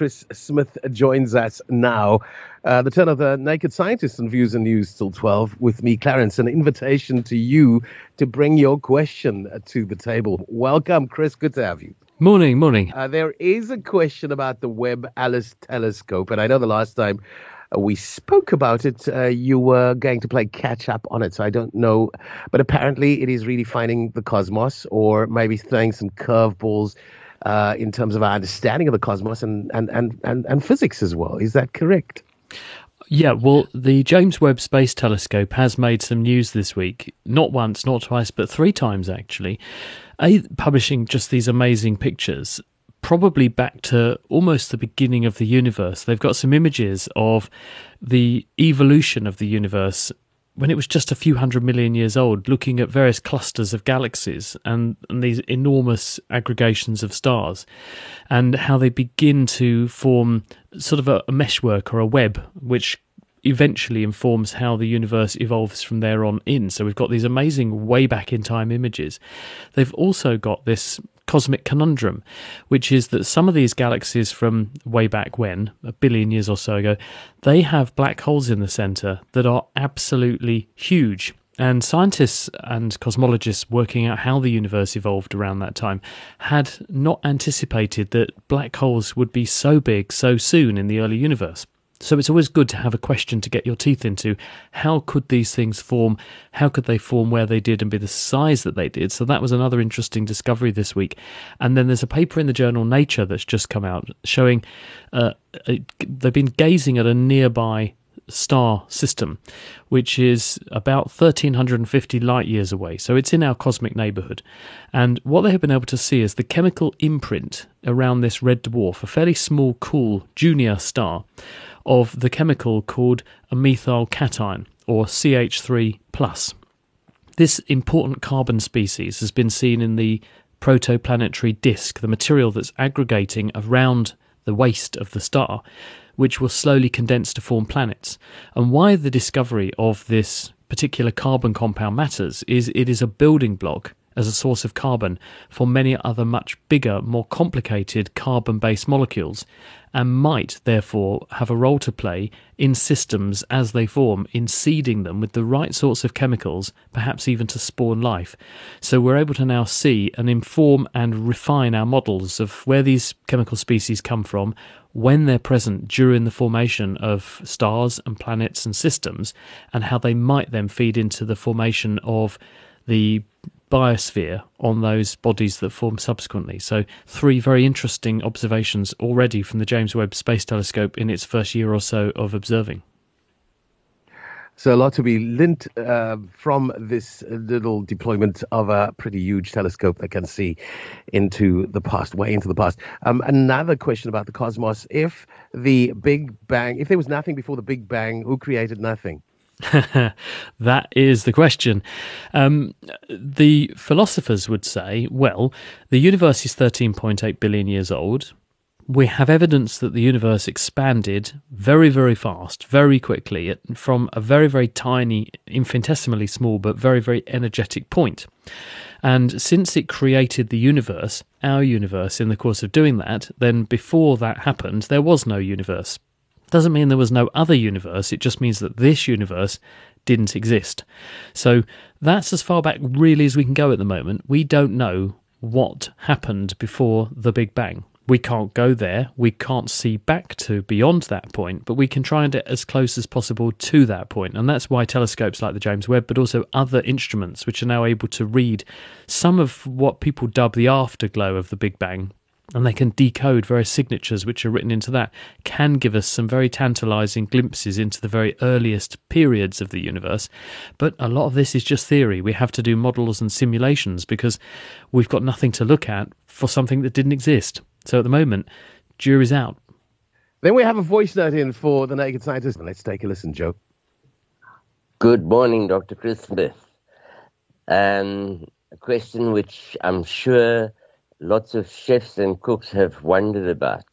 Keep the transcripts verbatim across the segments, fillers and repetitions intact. Chris Smith joins us now. Uh, the turn of the Naked Scientists and Views and News till twelve with me, Clarence. An invitation to you to bring your question to the table. Welcome, Chris. Good to have you. Morning, morning. Uh, there is a question about the Webb-Alice telescope, and I know the last time we spoke about it, uh, you were going to play catch-up on it, so I don't know. But apparently it is redefining the cosmos, or maybe throwing some curveballs uh, in terms of our understanding of the cosmos and, and, and, and, and physics as well. Is that correct? Yeah, well, the James Webb Space Telescope has made some news this week, not once, not twice, but three times actually, A, publishing just these amazing pictures, probably back to almost the beginning of the universe. They've got some images of the evolution of the universe when it was just a few hundred million years old, looking at various clusters of galaxies and, and these enormous aggregations of stars, and how they begin to form sort of a, a meshwork or a web, which eventually informs how the universe evolves from there on in. So we've got these amazing way back in time images. They've also got this cosmic conundrum, which is that some of these galaxies from way back when, a billion years or so ago, they have black holes in the centre that are absolutely huge. And scientists and cosmologists working out how the universe evolved around that time had not anticipated that black holes would be so big so soon in the early universe. So it's always good to have a question to get your teeth into. How could these things form? How could they form where they did and be the size that they did? So that was another interesting discovery this week. And then there's a paper in the journal Nature that's just come out showing uh, they've been gazing at a nearby star system, which is about one thousand three hundred fifty light years away. So it's in our cosmic neighbourhood. And what they have been able to see is the chemical imprint around this red dwarf, a fairly small, cool junior star, of the chemical called a methyl cation, or C H three plus. This important carbon species has been seen in the protoplanetary disk, the material that's aggregating around the waist of the star, which will slowly condense to form planets. And why the discovery of this particular carbon compound matters is it is a building block as a source of carbon for many other much bigger, more complicated carbon-based molecules, and might therefore have a role to play in systems as they form, in seeding them with the right sorts of chemicals, perhaps even to spawn life. So we're able to now see and inform and refine our models of where these chemical species come from, when they're present during the formation of stars and planets and systems, and how they might then feed into the formation of the biosphere on those bodies that form subsequently. So three very interesting observations already from the James Webb Space Telescope in its first year or so of observing. So a lot to be lint uh, from this little deployment of a pretty huge telescope that can see into the past, way into the past. Um, another question about the cosmos. If the Big Bang, if there was nothing before the Big Bang, who created nothing? That is the question. Um, the philosophers would say, well, the universe is thirteen point eight billion years old. We have evidence that the universe expanded very, very fast, very quickly, from a very, very tiny, infinitesimally small, but very, very energetic point. And since it created the universe, our universe, in the course of doing that, then before that happened, there was no universe. Doesn't mean there was no other universe, it just means that this universe didn't exist. So that's as far back really as we can go at the moment. We don't know what happened before the Big Bang. We can't go there, we can't see back to beyond that point, but we can try and get as close as possible to that point. And that's why telescopes like the James Webb, but also other instruments which are now able to read some of what people dub the afterglow of the Big Bang, and they can decode various signatures which are written into that, can give us some very tantalising glimpses into the very earliest periods of the universe. But a lot of this is just theory. We have to do models and simulations because we've got nothing to look at for something that didn't exist. So at the moment, jury's out. Then we have a voice note in for the Naked Scientist. Let's take a listen, Joe. Good morning, Doctor Chris Smith. Um, a question which I'm sure lots of chefs and cooks have wondered about.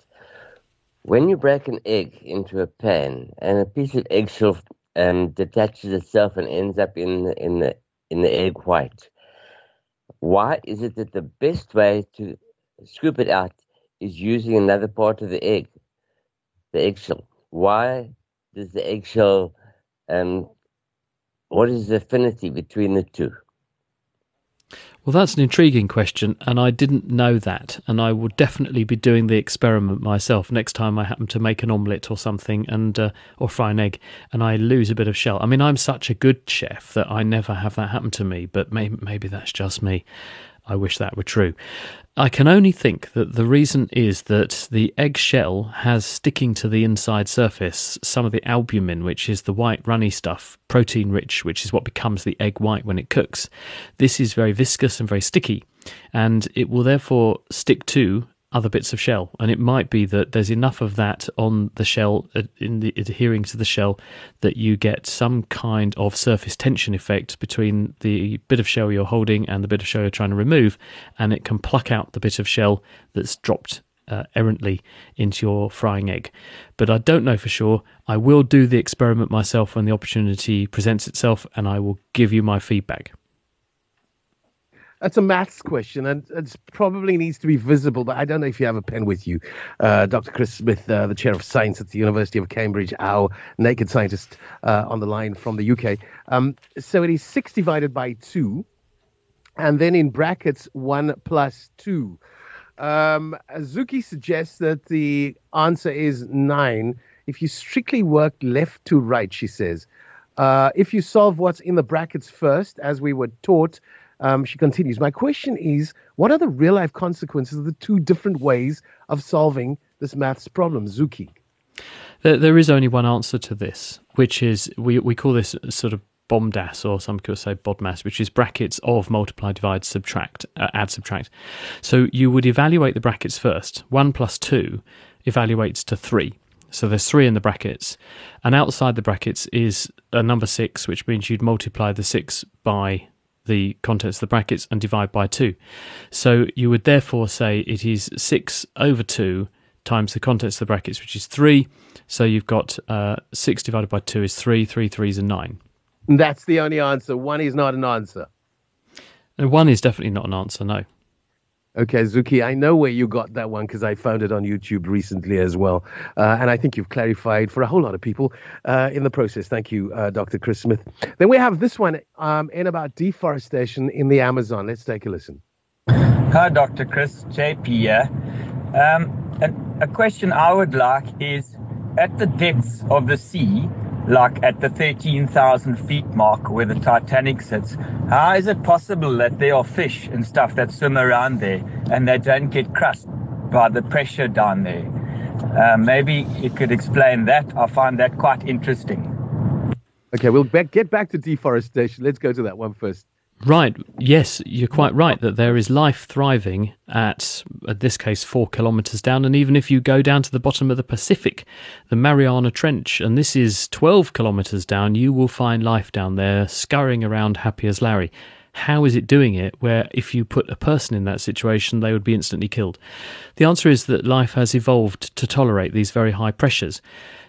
When you break an egg into a pan and a piece of eggshell um, detaches itself and ends up in the, in the in the egg white, why is it that the best way to scoop it out is using another part of the egg? the eggshell? Why does the eggshell, um, what is the affinity between the two? Well, that's an intriguing question, and I didn't know that, and I will definitely be doing the experiment myself next time I happen to make an omelette or something, and uh, or fry an egg, and I lose a bit of shell. I mean, I'm such a good chef that I never have that happen to me, but maybe, maybe that's just me. I wish that were true. I can only think that the reason is that the eggshell has sticking to the inside surface some of the albumin, which is the white runny stuff, protein rich, which is what becomes the egg white when it cooks. This is very viscous and very sticky, and it will therefore stick to other bits of shell, and it might be that there's enough of that on the shell, in the adhering to the shell, that you get some kind of surface tension effect between the bit of shell you're holding and the bit of shell you're trying to remove, and it can pluck out the bit of shell that's dropped uh, errantly into your frying egg. But I don't know for sure. I will do the experiment myself when the opportunity presents itself, and I will give you my feedback. It's a maths question, and it probably needs to be visible, but I don't know if you have a pen with you. Uh, Doctor Chris Smith, uh, the Chair of Science at the University of Cambridge, our naked scientist uh, on the line from the U K. Um, so it is six divided by two, and then in brackets, one plus two. Um, Azuki suggests that the answer is nine. If you strictly work left to right, she says. Uh, if you solve what's in the brackets first, as we were taught, Um, she continues, my question is, what are the real-life consequences of the two different ways of solving this maths problem, Zuki? There, there is only one answer to this, which is, we, we call this sort of BODMAS, or some could say BODMAS, which is brackets of multiply, divide, subtract, uh, add, subtract. So you would evaluate the brackets first. one plus two evaluates to three. So there's three in the brackets, and outside the brackets is a number six, which means you'd multiply the six by the contents of the brackets and divide by two. So you would therefore say it is six over two times the contents of the brackets, which is three. So you've got uh, six divided by two is three. three threes is a nine. And that's the only answer. one is not an answer. And one is definitely not an answer, no. Okay, Zuki, I know where you got that one because I found it on YouTube recently as well. Uh, and I think you've clarified for a whole lot of people uh, in the process. Thank you, uh, Doctor Chris Smith. Then we have this one um, in about deforestation in the Amazon. Let's take a listen. Hi, Doctor Chris, J P here. Um, a, a question I would like is, at the depths of the sea, like at the thirteen thousand feet mark where the Titanic sits, how is it possible that there are fish and stuff that swim around there and they don't get crushed by the pressure down there? Uh, maybe you could explain that. I find that quite interesting. Okay, we'll be- get back to deforestation. Let's go to that one first. Right. Yes, you're quite right that there is life thriving at, in this case, four kilometres down. And even if you go down to the bottom of the Pacific, the Mariana Trench, and this is twelve kilometres down, you will find life down there scurrying around happy as Larry. How is it doing it where if you put a person in that situation, they would be instantly killed? The answer is that life has evolved to tolerate these very high pressures.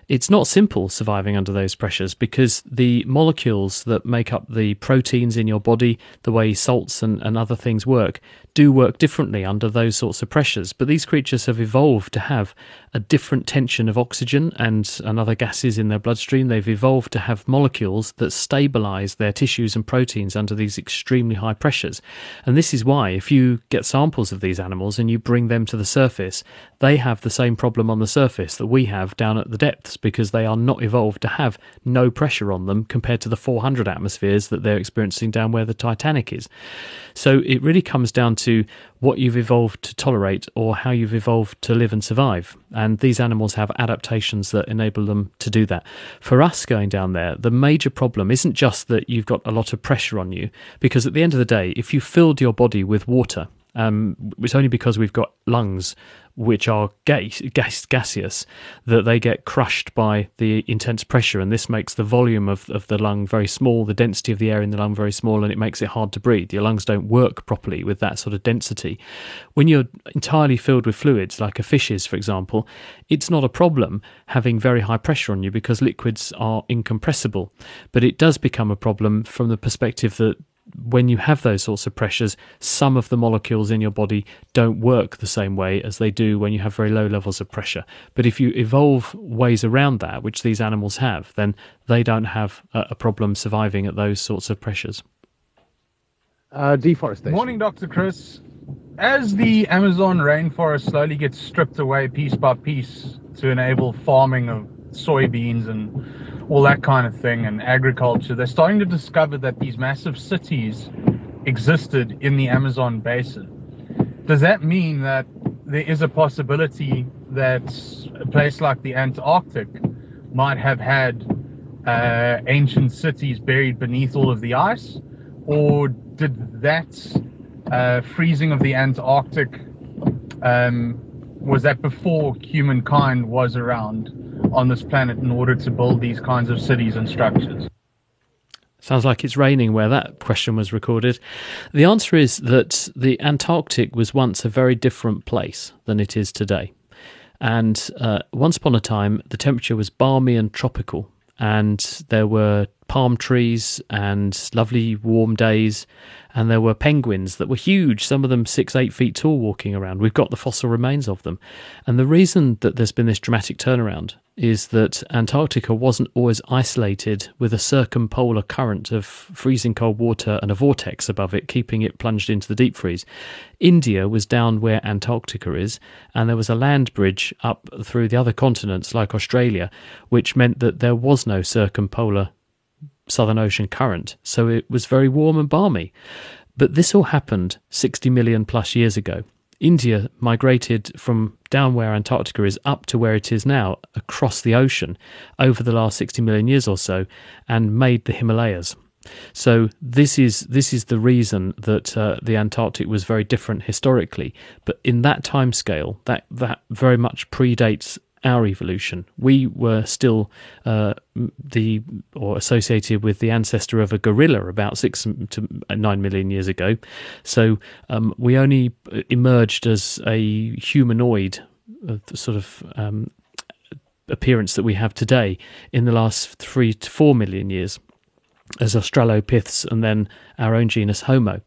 It's not simple surviving under those pressures because the molecules that make up the proteins in your body, the way salts and, and other things work, do work differently under those sorts of pressures. But these creatures have evolved to have a different tension of oxygen and, and other gases in their bloodstream. They've evolved to have molecules that stabilise their tissues and proteins under these extremely high pressures. And this is why if you get samples of these animals and you bring them to the surface, they have the same problem on the surface that we have down at the depths, because they are not evolved to have no pressure on them compared to the four hundred atmospheres that they're experiencing down where the Titanic is. So it really comes down to what you've evolved to tolerate or how you've evolved to live and survive. And these animals have adaptations that enable them to do that. For us going down there, the major problem isn't just that you've got a lot of pressure on you, because at the end of the day, if you filled your body with water, Um, it's only because we've got lungs which are gas, gas, gaseous that they get crushed by the intense pressure, and this makes the volume of, of the lung very small, the density of the air in the lung very small, and it makes it hard to breathe. Your lungs don't work properly with that sort of density. When you're entirely filled with fluids, like a fish is, for example, it's not a problem having very high pressure on you because liquids are incompressible, but it does become a problem from the perspective that when you have those sorts of pressures, some of the molecules in your body don't work the same way as they do when you have very low levels of pressure. But if you evolve ways around that, which these animals have, then they don't have a problem surviving at those sorts of pressures. Uh, deforestation. Morning, Doctor Chris. As the Amazon rainforest slowly gets stripped away piece by piece to enable farming of soybeans and all that kind of thing and agriculture, they're starting to discover that these massive cities existed in the Amazon basin. Does that mean that there is a possibility that a place like the Antarctic might have had uh, ancient cities buried beneath all of the ice? Or did that uh, freezing of the Antarctic, um, was that before humankind was around on this planet in order to build these kinds of cities and structures? Sounds like it's raining where that question was recorded. The answer is that the Antarctic was once a very different place than it is today. And uh, once upon a time, the temperature was balmy and tropical, and there were palm trees and lovely warm days, and there were penguins that were huge, some of them six, eight feet tall, walking around. We've got the fossil remains of them. And the reason that there's been this dramatic turnaround is that Antarctica wasn't always isolated with a circumpolar current of freezing cold water and a vortex above it, keeping it plunged into the deep freeze. India was down where Antarctica is, and there was a land bridge up through the other continents like Australia, which meant that there was no circumpolar Southern Ocean current, so it was very warm and balmy. But this all happened sixty million plus years ago. India migrated from down where Antarctica is up to where it is now, across the ocean, over the last sixty million years or so, and made the Himalayas. So this is this is the reason that uh, the Antarctic was very different historically. But in that time scale, that, that very much predates our evolution. We were still uh, the or associated with the ancestor of a gorilla about six to nine million years ago. So um, we only emerged as a humanoid uh, sort of um, appearance that we have today in the last three to four million years, as Australopiths and then our own genus Homo.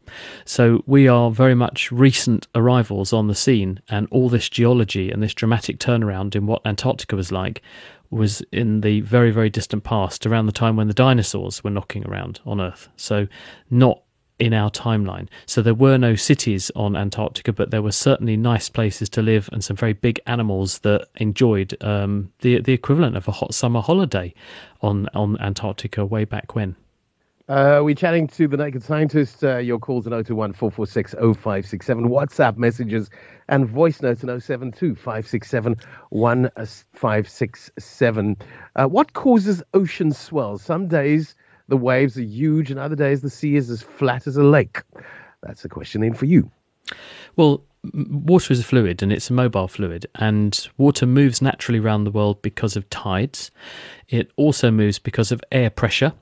So we are very much recent arrivals on the scene, and all this geology and this dramatic turnaround in what Antarctica was like was in the very, very distant past, around the time when the dinosaurs were knocking around on Earth. So not in our timeline. So there were no cities on Antarctica, but there were certainly nice places to live and some very big animals that enjoyed um, the, the equivalent of a hot summer holiday on, on Antarctica way back when. Uh, we're chatting to the Naked Scientists. Uh, your calls on zero two one, four four six, zero five six seven. WhatsApp messages and voice notes on zero seven two, five six seven, one five six seven. Uh, what causes ocean swells? Some days the waves are huge, and other days the sea is as flat as a lake. That's a question in for you. Well, water is a fluid, and it's a mobile fluid, and water moves naturally around the world because of tides. It also moves because of air pressure,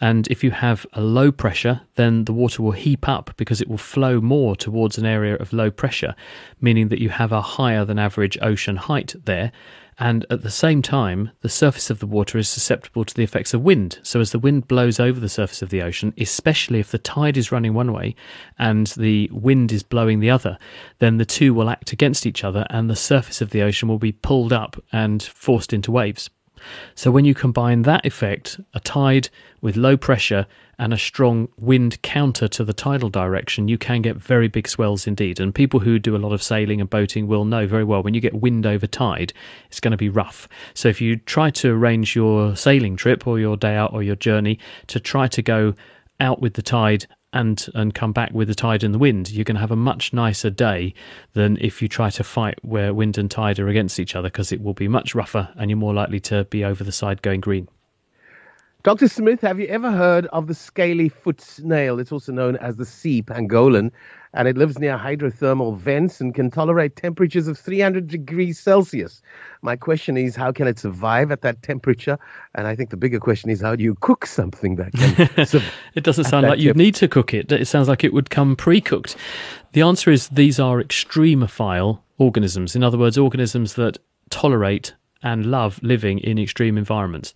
and if you have a low pressure, then the water will heap up because it will flow more towards an area of low pressure, meaning that you have a higher than average ocean height there. And at the same time, the surface of the water is susceptible to the effects of wind. So as the wind blows over the surface of the ocean, especially if the tide is running one way and the wind is blowing the other, then the two will act against each other and the surface of the ocean will be pulled up and forced into waves. So when you combine that effect, a tide with low pressure and a strong wind counter to the tidal direction, you can get very big swells indeed. And people who do a lot of sailing and boating will know very well when you get wind over tide, it's going to be rough. So if you try to arrange your sailing trip or your day out or your journey to try to go out with the tide and and come back with the tide and the wind, you're going to have a much nicer day than if you try to fight where wind and tide are against each other, because it will be much rougher and you're more likely to be over the side going green. Doctor Smith, have you ever heard of the scaly foot snail? It's also known as the sea pangolin, and it lives near hydrothermal vents and can tolerate temperatures of three hundred degrees Celsius. My question is, how can it survive at that temperature? And I think the bigger question is, how do you cook something that can survive? It doesn't sound like you'd need to cook it. It sounds like it would come pre-cooked. The answer is these are extremophile organisms. In other words, organisms that tolerate and love living in extreme environments.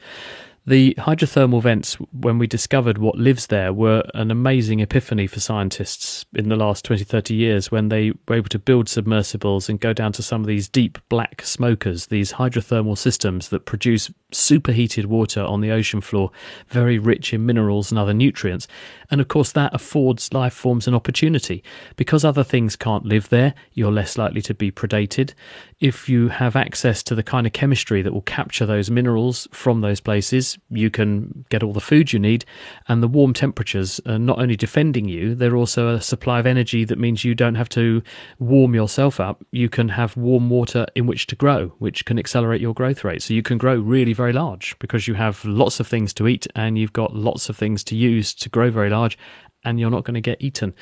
The hydrothermal vents, when we discovered what lives there, were an amazing epiphany for scientists in the last twenty, thirty years when they were able to build submersibles and go down to some of these deep black smokers, these hydrothermal systems that produce superheated water on the ocean floor, very rich in minerals and other nutrients. And of course that affords life forms an opportunity. Because other things can't live there, you're less likely to be predated. If you have access to the kind of chemistry that will capture those minerals from those places, you can get all the food you need, and the warm temperatures are not only defending you, they're also a supply of energy that means you don't have to warm yourself up. You can have warm water in which to grow, which can accelerate your growth rate. So you can grow really very large because you have lots of things to eat and you've got lots of things to use to grow very large, and you're not going to get eaten.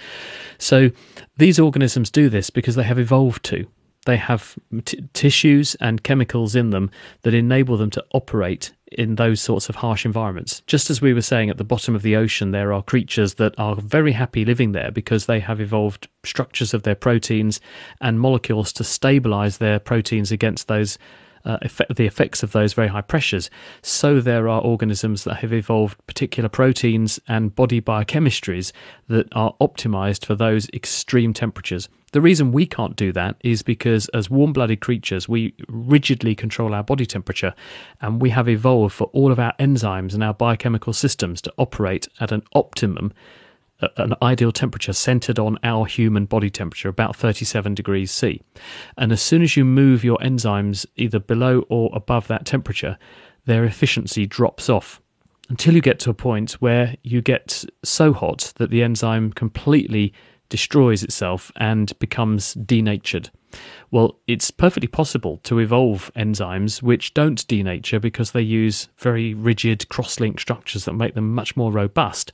So these organisms do this because they have evolved to. They have t- tissues and chemicals in them that enable them to operate in those sorts of harsh environments. Just as we were saying, at the bottom of the ocean there are creatures that are very happy living there because they have evolved structures of their proteins and molecules to stabilise their proteins against those uh, effect, the effects of those very high pressures. So there are organisms that have evolved particular proteins and body biochemistries that are optimised for those extreme temperatures. The reason we can't do that is because as warm-blooded creatures, we rigidly control our body temperature, and we have evolved for all of our enzymes and our biochemical systems to operate at an optimum, an ideal temperature centred on our human body temperature, about thirty-seven degrees C. And as soon as you move your enzymes either below or above that temperature, their efficiency drops off, until you get to a point where you get so hot that the enzyme completely destroys itself and becomes denatured. Well, it's perfectly possible to evolve enzymes which don't denature because they use very rigid cross-linked structures that make them much more robust,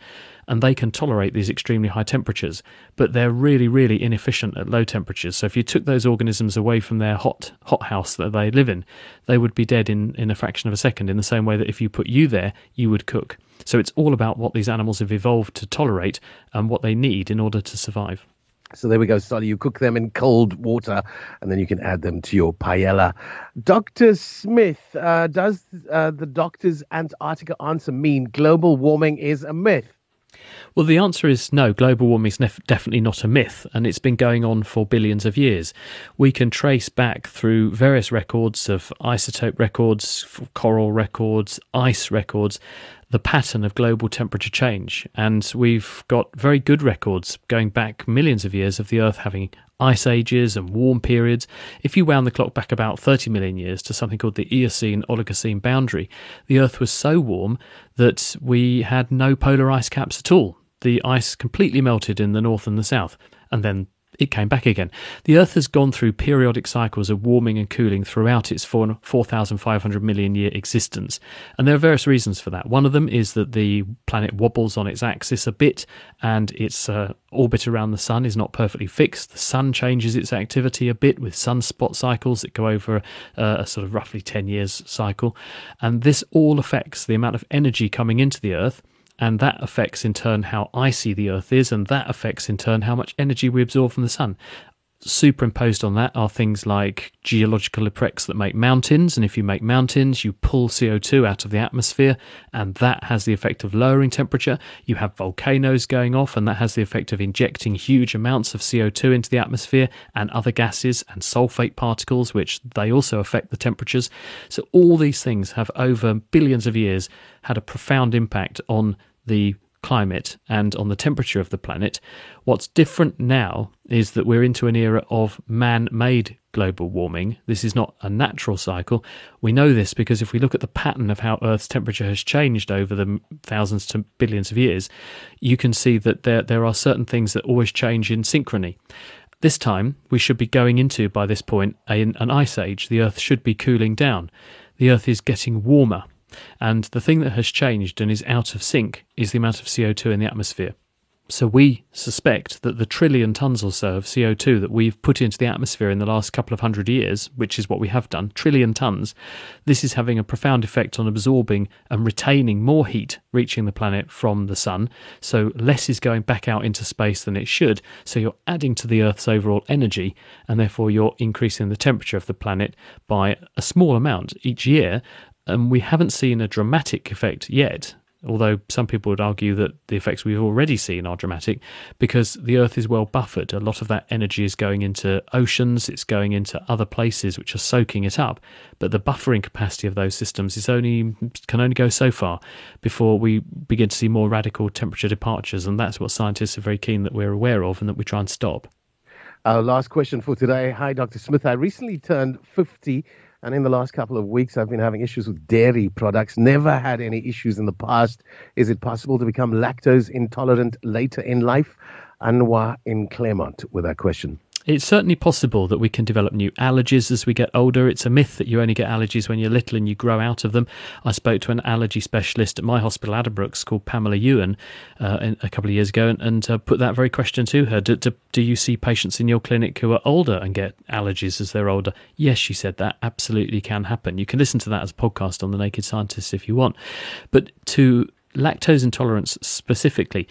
and they can tolerate these extremely high temperatures, but they're really, really inefficient at low temperatures. So if you took those organisms away from their hot hothouse that they live in, they would be dead in, in a fraction of a second, in the same way that if you put you there, you would cook. So it's all about what these animals have evolved to tolerate and what they need in order to survive. So there we go, Sally. You cook them in cold water and then you can add them to your paella. Doctor Smith, uh, does uh, the doctor's Antarctica answer mean global warming is a myth? Well, the answer is no, global warming is nef- definitely not a myth, and it's been going on for billions of years. We can trace back through various records of isotope records, coral records, ice records, the pattern of global temperature change. And we've got very good records going back millions of years of the Earth having ice ages and warm periods. If you wound the clock back about thirty million years to something called the Eocene-Oligocene boundary, the Earth was so warm that we had no polar ice caps at all. The ice completely melted in the north and the south, and then it came back again. The Earth has gone through periodic cycles of warming and cooling throughout its four thousand five hundred million year existence. And there are various reasons for that. One of them is that the planet wobbles on its axis a bit, and its uh, orbit around the sun is not perfectly fixed. The sun changes its activity a bit with sunspot cycles that go over uh, a sort of roughly ten years cycle. And this all affects the amount of energy coming into the Earth, and that affects in turn how icy the Earth is, and that affects in turn how much energy we absorb from the sun. Superimposed on that are things like geological effects that make mountains, and if you make mountains, you pull C O two out of the atmosphere, and that has the effect of lowering temperature. You have volcanoes going off, and that has the effect of injecting huge amounts of C O two into the atmosphere and other gases and sulfate particles, which they also affect the temperatures. So all these things have, over billions of years, had a profound impact on the climate and on the temperature of the planet. What's different now is that we're into an era of man-made global warming. This is not a natural cycle. We know this because if we look at the pattern of how Earth's temperature has changed over the thousands to billions of years, you can see that there, there are certain things that always change in synchrony. This time, we should be going into, by this point, an, an ice age. The Earth should be cooling down. The Earth is getting warmer. And the thing that has changed and is out of sync is the amount of C O two in the atmosphere. So we suspect that the trillion tonnes or so of C O two that we've put into the atmosphere in the last couple of hundred years, which is what we have done, trillion tonnes, this is having a profound effect on absorbing and retaining more heat reaching the planet from the sun. So less is going back out into space than it should. So you're adding to the Earth's overall energy, and therefore you're increasing the temperature of the planet by a small amount each year. and we haven't seen a dramatic effect yet, although some people would argue that the effects we've already seen are dramatic, because the Earth is well buffered. A lot of that energy is going into oceans, it's going into other places which are soaking it up, but the buffering capacity of those systems is only can only go so far before we begin to see more radical temperature departures, and that's what scientists are very keen that we're aware of and that we try and stop. Our last question for today. Hi, Doctor Smith. I recently turned fifty, and in the last couple of weeks, I've been having issues with dairy products. Never had any issues in the past. Is it possible to become lactose intolerant later in life? Anwar in Claremont with that question. It's certainly possible that we can develop new allergies as we get older. It's a myth that you only get allergies when you're little and you grow out of them. I spoke to an allergy specialist at my hospital, Addenbrooke's, called Pamela Ewan uh, a couple of years ago and, and uh, put that very question to her. Do, do, do you see patients in your clinic who are older and get allergies as they're older? Yes, she said, that absolutely can happen. You can listen to that as a podcast on The Naked Scientists if you want. But to lactose intolerance specifically,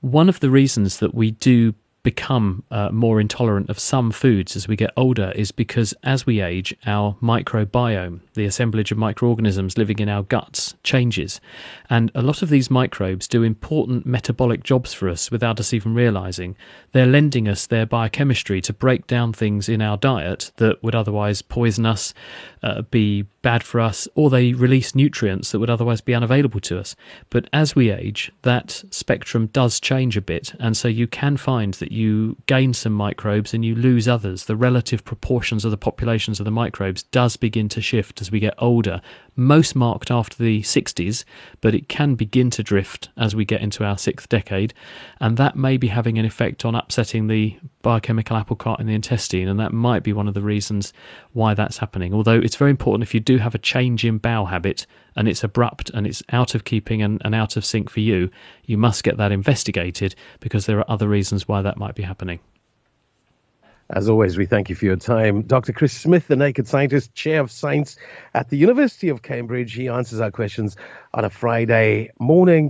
one of the reasons that we do become uh, more intolerant of some foods as we get older is because as we age, our microbiome, the assemblage of microorganisms living in our guts, changes, and a lot of these microbes do important metabolic jobs for us without us even realising. They're lending us their biochemistry to break down things in our diet that would otherwise poison us, uh, be bad for us, or they release nutrients that would otherwise be unavailable to us. But as we age, that spectrum does change a bit, and so you can find that you gain some microbes and you lose others. The relative proportions of the populations of the microbes does begin to shift as we get older, most marked after the sixties, but it can begin to drift as we get into our sixth decade, and that may be having an effect on upsetting the biochemical apple cart in the intestine, and that might be one of the reasons why that's happening. Although it's very important, if you do have a change in bowel habit and it's abrupt and it's out of keeping and, and out of sync for you, you must get that investigated, because there are other reasons why that might be happening. As always, we thank you for your time. Doctor Chris Smith, the Naked Scientist, Chair of Science at the University of Cambridge. He answers our questions on a Friday morning.